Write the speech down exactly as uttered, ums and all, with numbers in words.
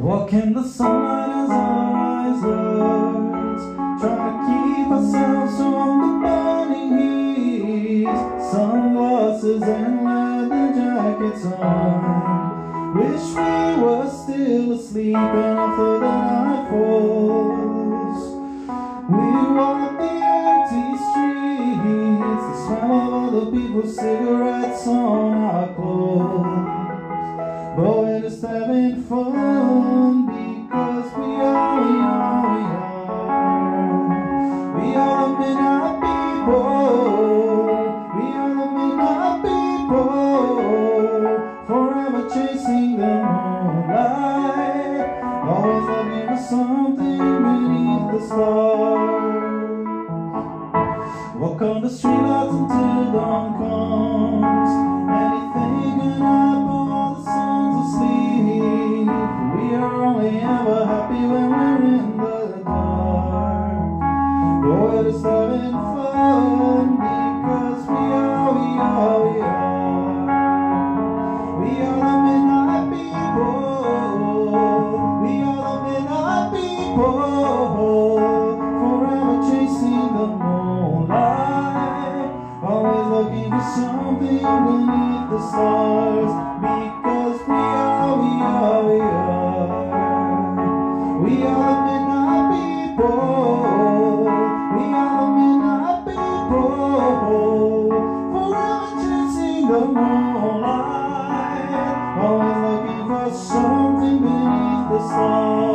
Walk in the sunlight as our eyes lose. Try to keep ourselves from the burning heat. Sunglasses and leather jackets on. Wish we were still asleep after the night falls. We walk the empty streets. The smell of other people's cigarettes on our clothes. But we're just having fun because we are, we are, we are. We are the midnight people. We are the midnight people. Forever chasing the moonlight. Always looking for something beneath the stars. Walk on the streetlights until dawn comes. Anything and I. Ever happy when we're in the dark. Boy, we're just having fun because we are, we are, we are. We are the midnight people. We are the midnight people. Forever chasing the moonlight. Always looking for something beneath the stars. Because we are, we are, we are. We are the midnight people. We are the midnight people. Forever chasing the moonlight. Always looking for something beneath the stars.